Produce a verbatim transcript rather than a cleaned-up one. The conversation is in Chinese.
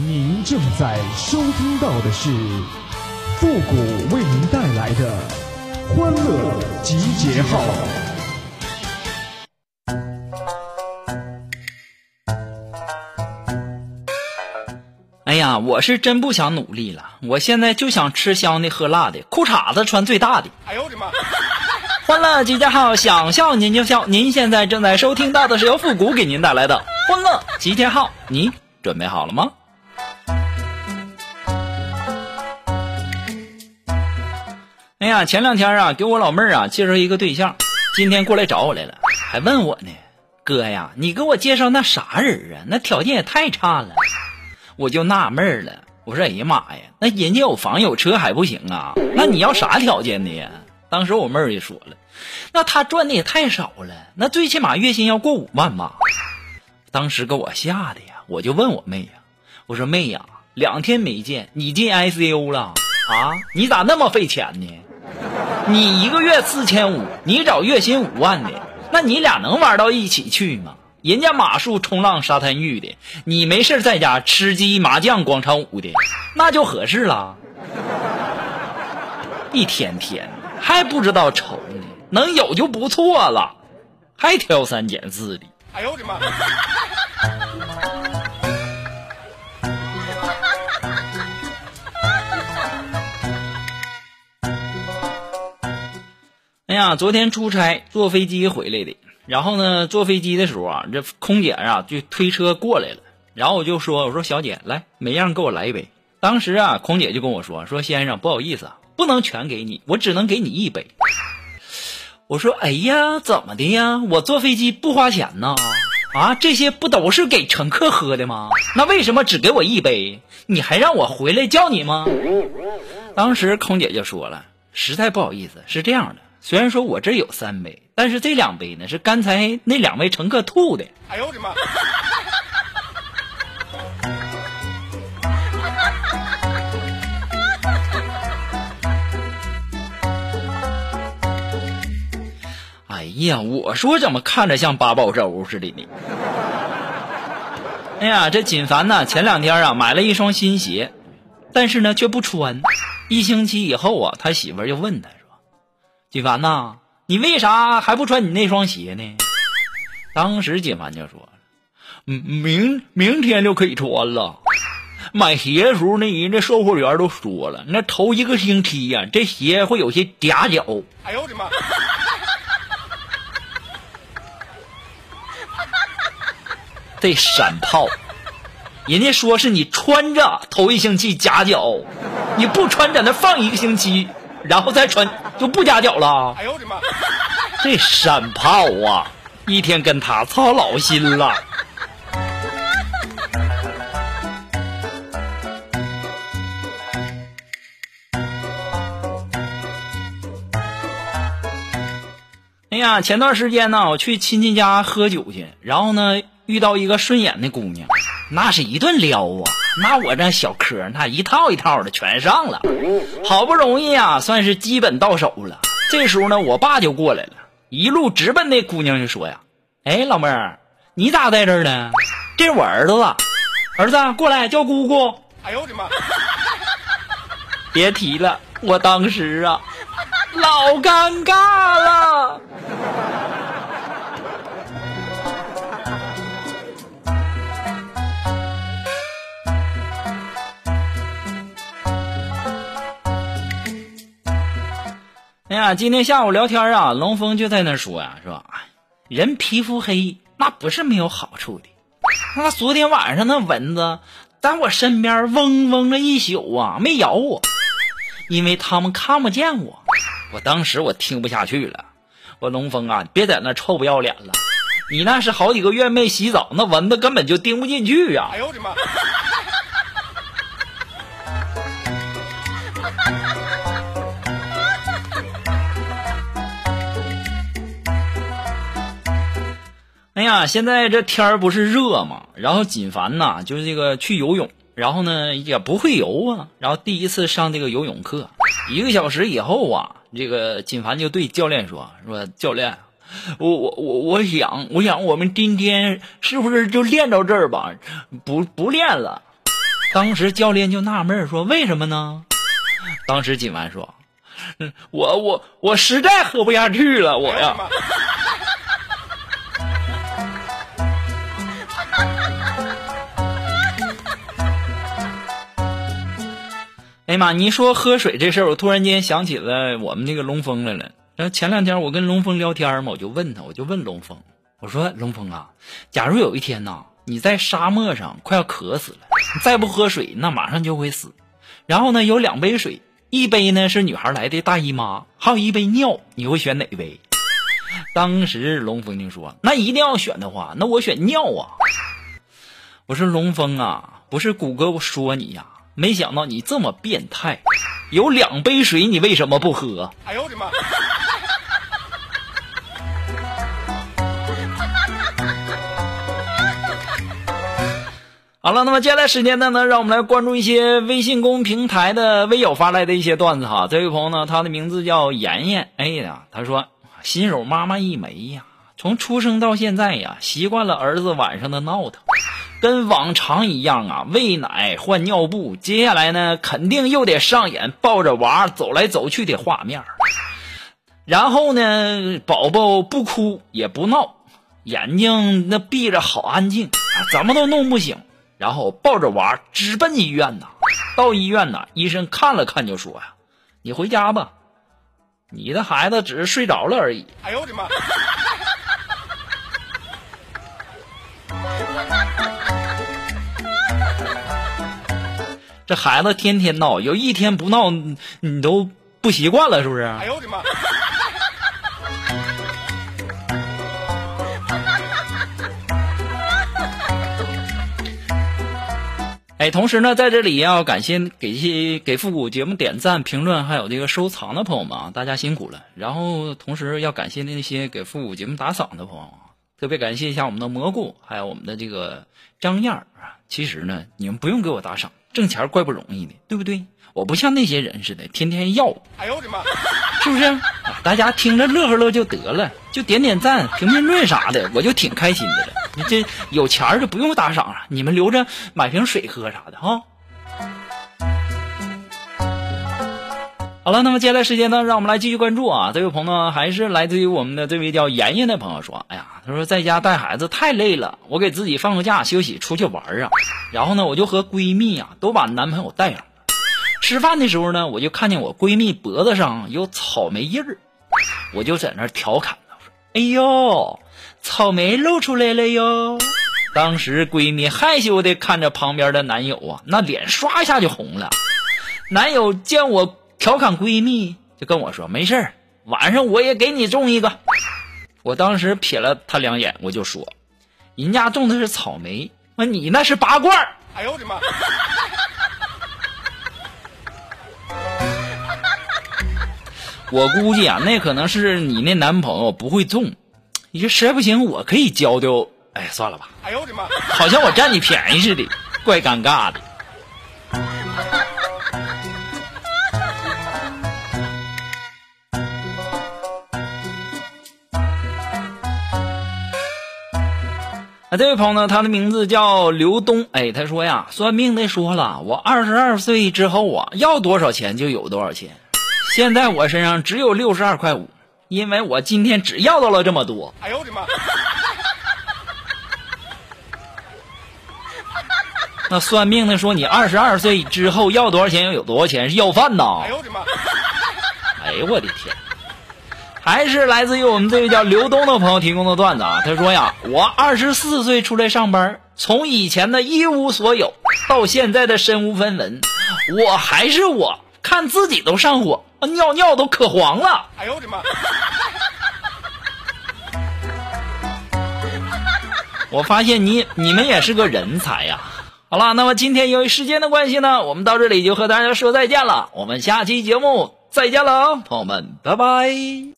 您正在收听到的是复古为您带来的欢乐集结号。哎呀，我是真不想努力了，我现在就想吃香的喝辣的，裤衩子穿最大的。哎呦我的妈！欢乐集结号，想笑您就笑。您现在正在收听到的是由复古给您带来的欢乐集结号，你准备好了吗？哎呀，前两天啊，给我老妹儿啊介绍一个对象，今天过来找我来了，还问我呢，哥呀，你给我介绍那啥人啊？那条件也太差了。我就纳闷了，我说哎呀妈呀，那人家有房有车还不行啊？那你要啥条件的呀？当时我妹儿也说了，那他赚的也太少了，那最起码月薪要过五万吧。当时给我吓的呀，我就问我妹呀，我说妹呀，两天没见，你进 I C U 了啊？你咋那么费钱呢？你一个月四千五，你找月薪五万的，那你俩能玩到一起去吗？人家马术、冲浪、沙滩浴的，你没事在家吃鸡、麻将、广场舞的，那就合适了。一天天还不知道愁呢，能有就不错了，还挑三拣四的。哎呦我的妈！哎呀，昨天出差坐飞机回来的，然后呢，坐飞机的时候啊，这空姐啊就推车过来了，然后我就说，我说小姐，来，每样给我来一杯。当时啊，空姐就跟我说，说先生不好意思啊，不能全给你，我只能给你一杯。我说哎呀，怎么的呀？我坐飞机不花钱呢？啊，这些不都是给乘客喝的吗？那为什么只给我一杯？你还让我回来叫你吗？当时空姐就说了，实在不好意思，是这样的。虽然说我这有三杯，但是这两杯呢是刚才那两位乘客吐的。哎呦我的妈！哎呀，我说怎么看着像八宝粥似的呢？哎呀，这锦凡呢，前两天啊买了一双新鞋，但是呢却不穿。一星期以后啊，他媳妇就问他。锦凡呐，你为啥还不穿你那双鞋呢？当时锦凡就说了，明明天就可以穿了。买鞋的时候那人家售货员都说了，那头一个星期呀、啊，这鞋会有些夹脚。哎呦我的妈！这闪炮，人家说是你穿着头一星期夹脚，你不穿在那放一个星期，然后再穿就不夹脚了。哎呦我的妈！这山炮啊，一天跟他操老心了。哎呀，前段时间呢，我去亲戚家喝酒去，然后呢遇到一个顺眼的姑娘，那是一顿撩啊。那我这小科那一套一套的全上了，好不容易啊算是基本到手了。这时候呢我爸就过来了，一路直奔那姑娘就说呀，哎老妹儿，你咋在这儿呢？这是我儿子，儿子过来叫姑姑。哎呦我的妈！别提了，我当时啊老尴尬了。哎呀，今天下午聊天啊，龙峰就在那说呀、啊，说人皮肤黑那不是没有好处的。那昨天晚上那蚊子在我身边嗡嗡了一宿啊，没咬我，因为他们看不见我。我当时我听不下去了，我龙峰啊，别在那臭不要脸了，你那是好几个月没洗澡，那蚊子根本就盯不进去啊！哎呦我的妈！哎呀，现在这天儿不是热嘛，然后锦凡呐，就是这个去游泳，然后呢也不会游啊，然后第一次上这个游泳课，一个小时以后啊，这个锦凡就对教练说，说教练，我我我我想我想我们今天是不是就练到这儿吧？不不练了。当时教练就纳闷说：“为什么呢？”当时锦完说：“嗯、我我我实在喝不下去了，我呀。”哎妈，你说喝水这事儿，我突然间想起了我们那个龙峰来了。然后前两天我跟龙峰聊天嘛，我就问他，我就问龙峰，我说：“龙峰啊，假如有一天呐、啊，你在沙漠上快要渴死了，你再不喝水，那马上就会死。然后呢，有两杯水，一杯呢是女孩来的大姨妈，还有一杯尿，你会选哪杯？”当时龙峰就说：“那一定要选的话，那我选尿啊。”我说：“龙峰啊，不是谷歌我说你呀、啊。”没想到你这么变态，有两杯水你为什么不喝？哎呦我的妈！好了，那么接下来时间呢，呢让我们来关注一些微信公平台的微友发来的一些段子哈。这位朋友呢，他的名字叫妍妍，哎呀，他说新手妈妈一枚呀，从出生到现在呀，习惯了儿子晚上的闹腾。跟往常一样啊，喂奶换尿布，接下来呢肯定又得上演抱着娃走来走去的画面。然后呢，宝宝不哭也不闹，眼睛那闭着好安静，怎么都弄不醒。然后抱着娃直奔医院呐，到医院呐，医生看了看就说呀、啊：“你回家吧，你的孩子只是睡着了而已。”哎呦我的妈！这孩子天天闹，有一天不闹你都不习惯了，是不是？哎呦我的妈！哎，同时呢，在这里要感谢给些给复古节目点赞、评论，还有这个收藏的朋友们啊，大家辛苦了。然后同时要感谢那些给复古节目打赏的朋友啊，特别感谢一下我们的蘑菇，还有我们的这个张燕啊。其实呢，你们不用给我打赏。挣钱怪不容易的，对不对？我不像那些人似的天天要，哎呦我的妈，是不是、啊、大家听着乐呵乐就得了，就点点赞评评论啥的，我就挺开心的了。你这有钱就不用打赏了，你们留着买瓶水喝啥的哈。好了，那么接下来时间呢，让我们来继续关注啊。这位朋友还是来自于我们的这位叫妍妍的朋友说：“哎呀，他说在家带孩子太累了，我给自己放个假休息，出去玩啊。然后呢，我就和闺蜜啊都把男朋友带上了。吃饭的时候呢，我就看见我闺蜜脖子上有草莓印儿，我就在那儿调侃她说：‘哎呦，草莓露出来了哟。’当时闺蜜害羞的看着旁边的男友啊，那脸刷一下就红了。男友见我。”调侃闺蜜就跟我说：“没事儿，晚上我也给你种一个。”我当时瞥了他两眼，我就说：“人家种的是草莓，那你那是拔罐儿。”哎呦我的妈！我估计啊，那可能是你那男朋友不会种。你说实在不行，我可以教教。哎，算了吧。哎呦我的妈！好像我占你便宜似的，怪尴尬的。啊，这位朋友呢，他的名字叫刘东。哎，他说呀，算命的说了，我二十二岁之后啊，要多少钱就有多少钱。现在我身上只有六十二块五，因为我今天只要到了这么多。哎呦我的妈！那算命的说，你二十二岁之后要多少钱有多少钱，是要饭呐？哎呦我的妈！哎呦我的天！还是来自于我们这位叫刘东的朋友提供的段子啊。他说呀，我二十四岁出来上班，从以前的一无所有到现在的身无分文，我还是我，看自己都上火，尿尿都可黄了。哎呦我的妈！我发现你你们也是个人才呀。好了，那么今天由于时间的关系呢，我们到这里就和大家说再见了。我们下期节目再见了，朋友们，拜拜。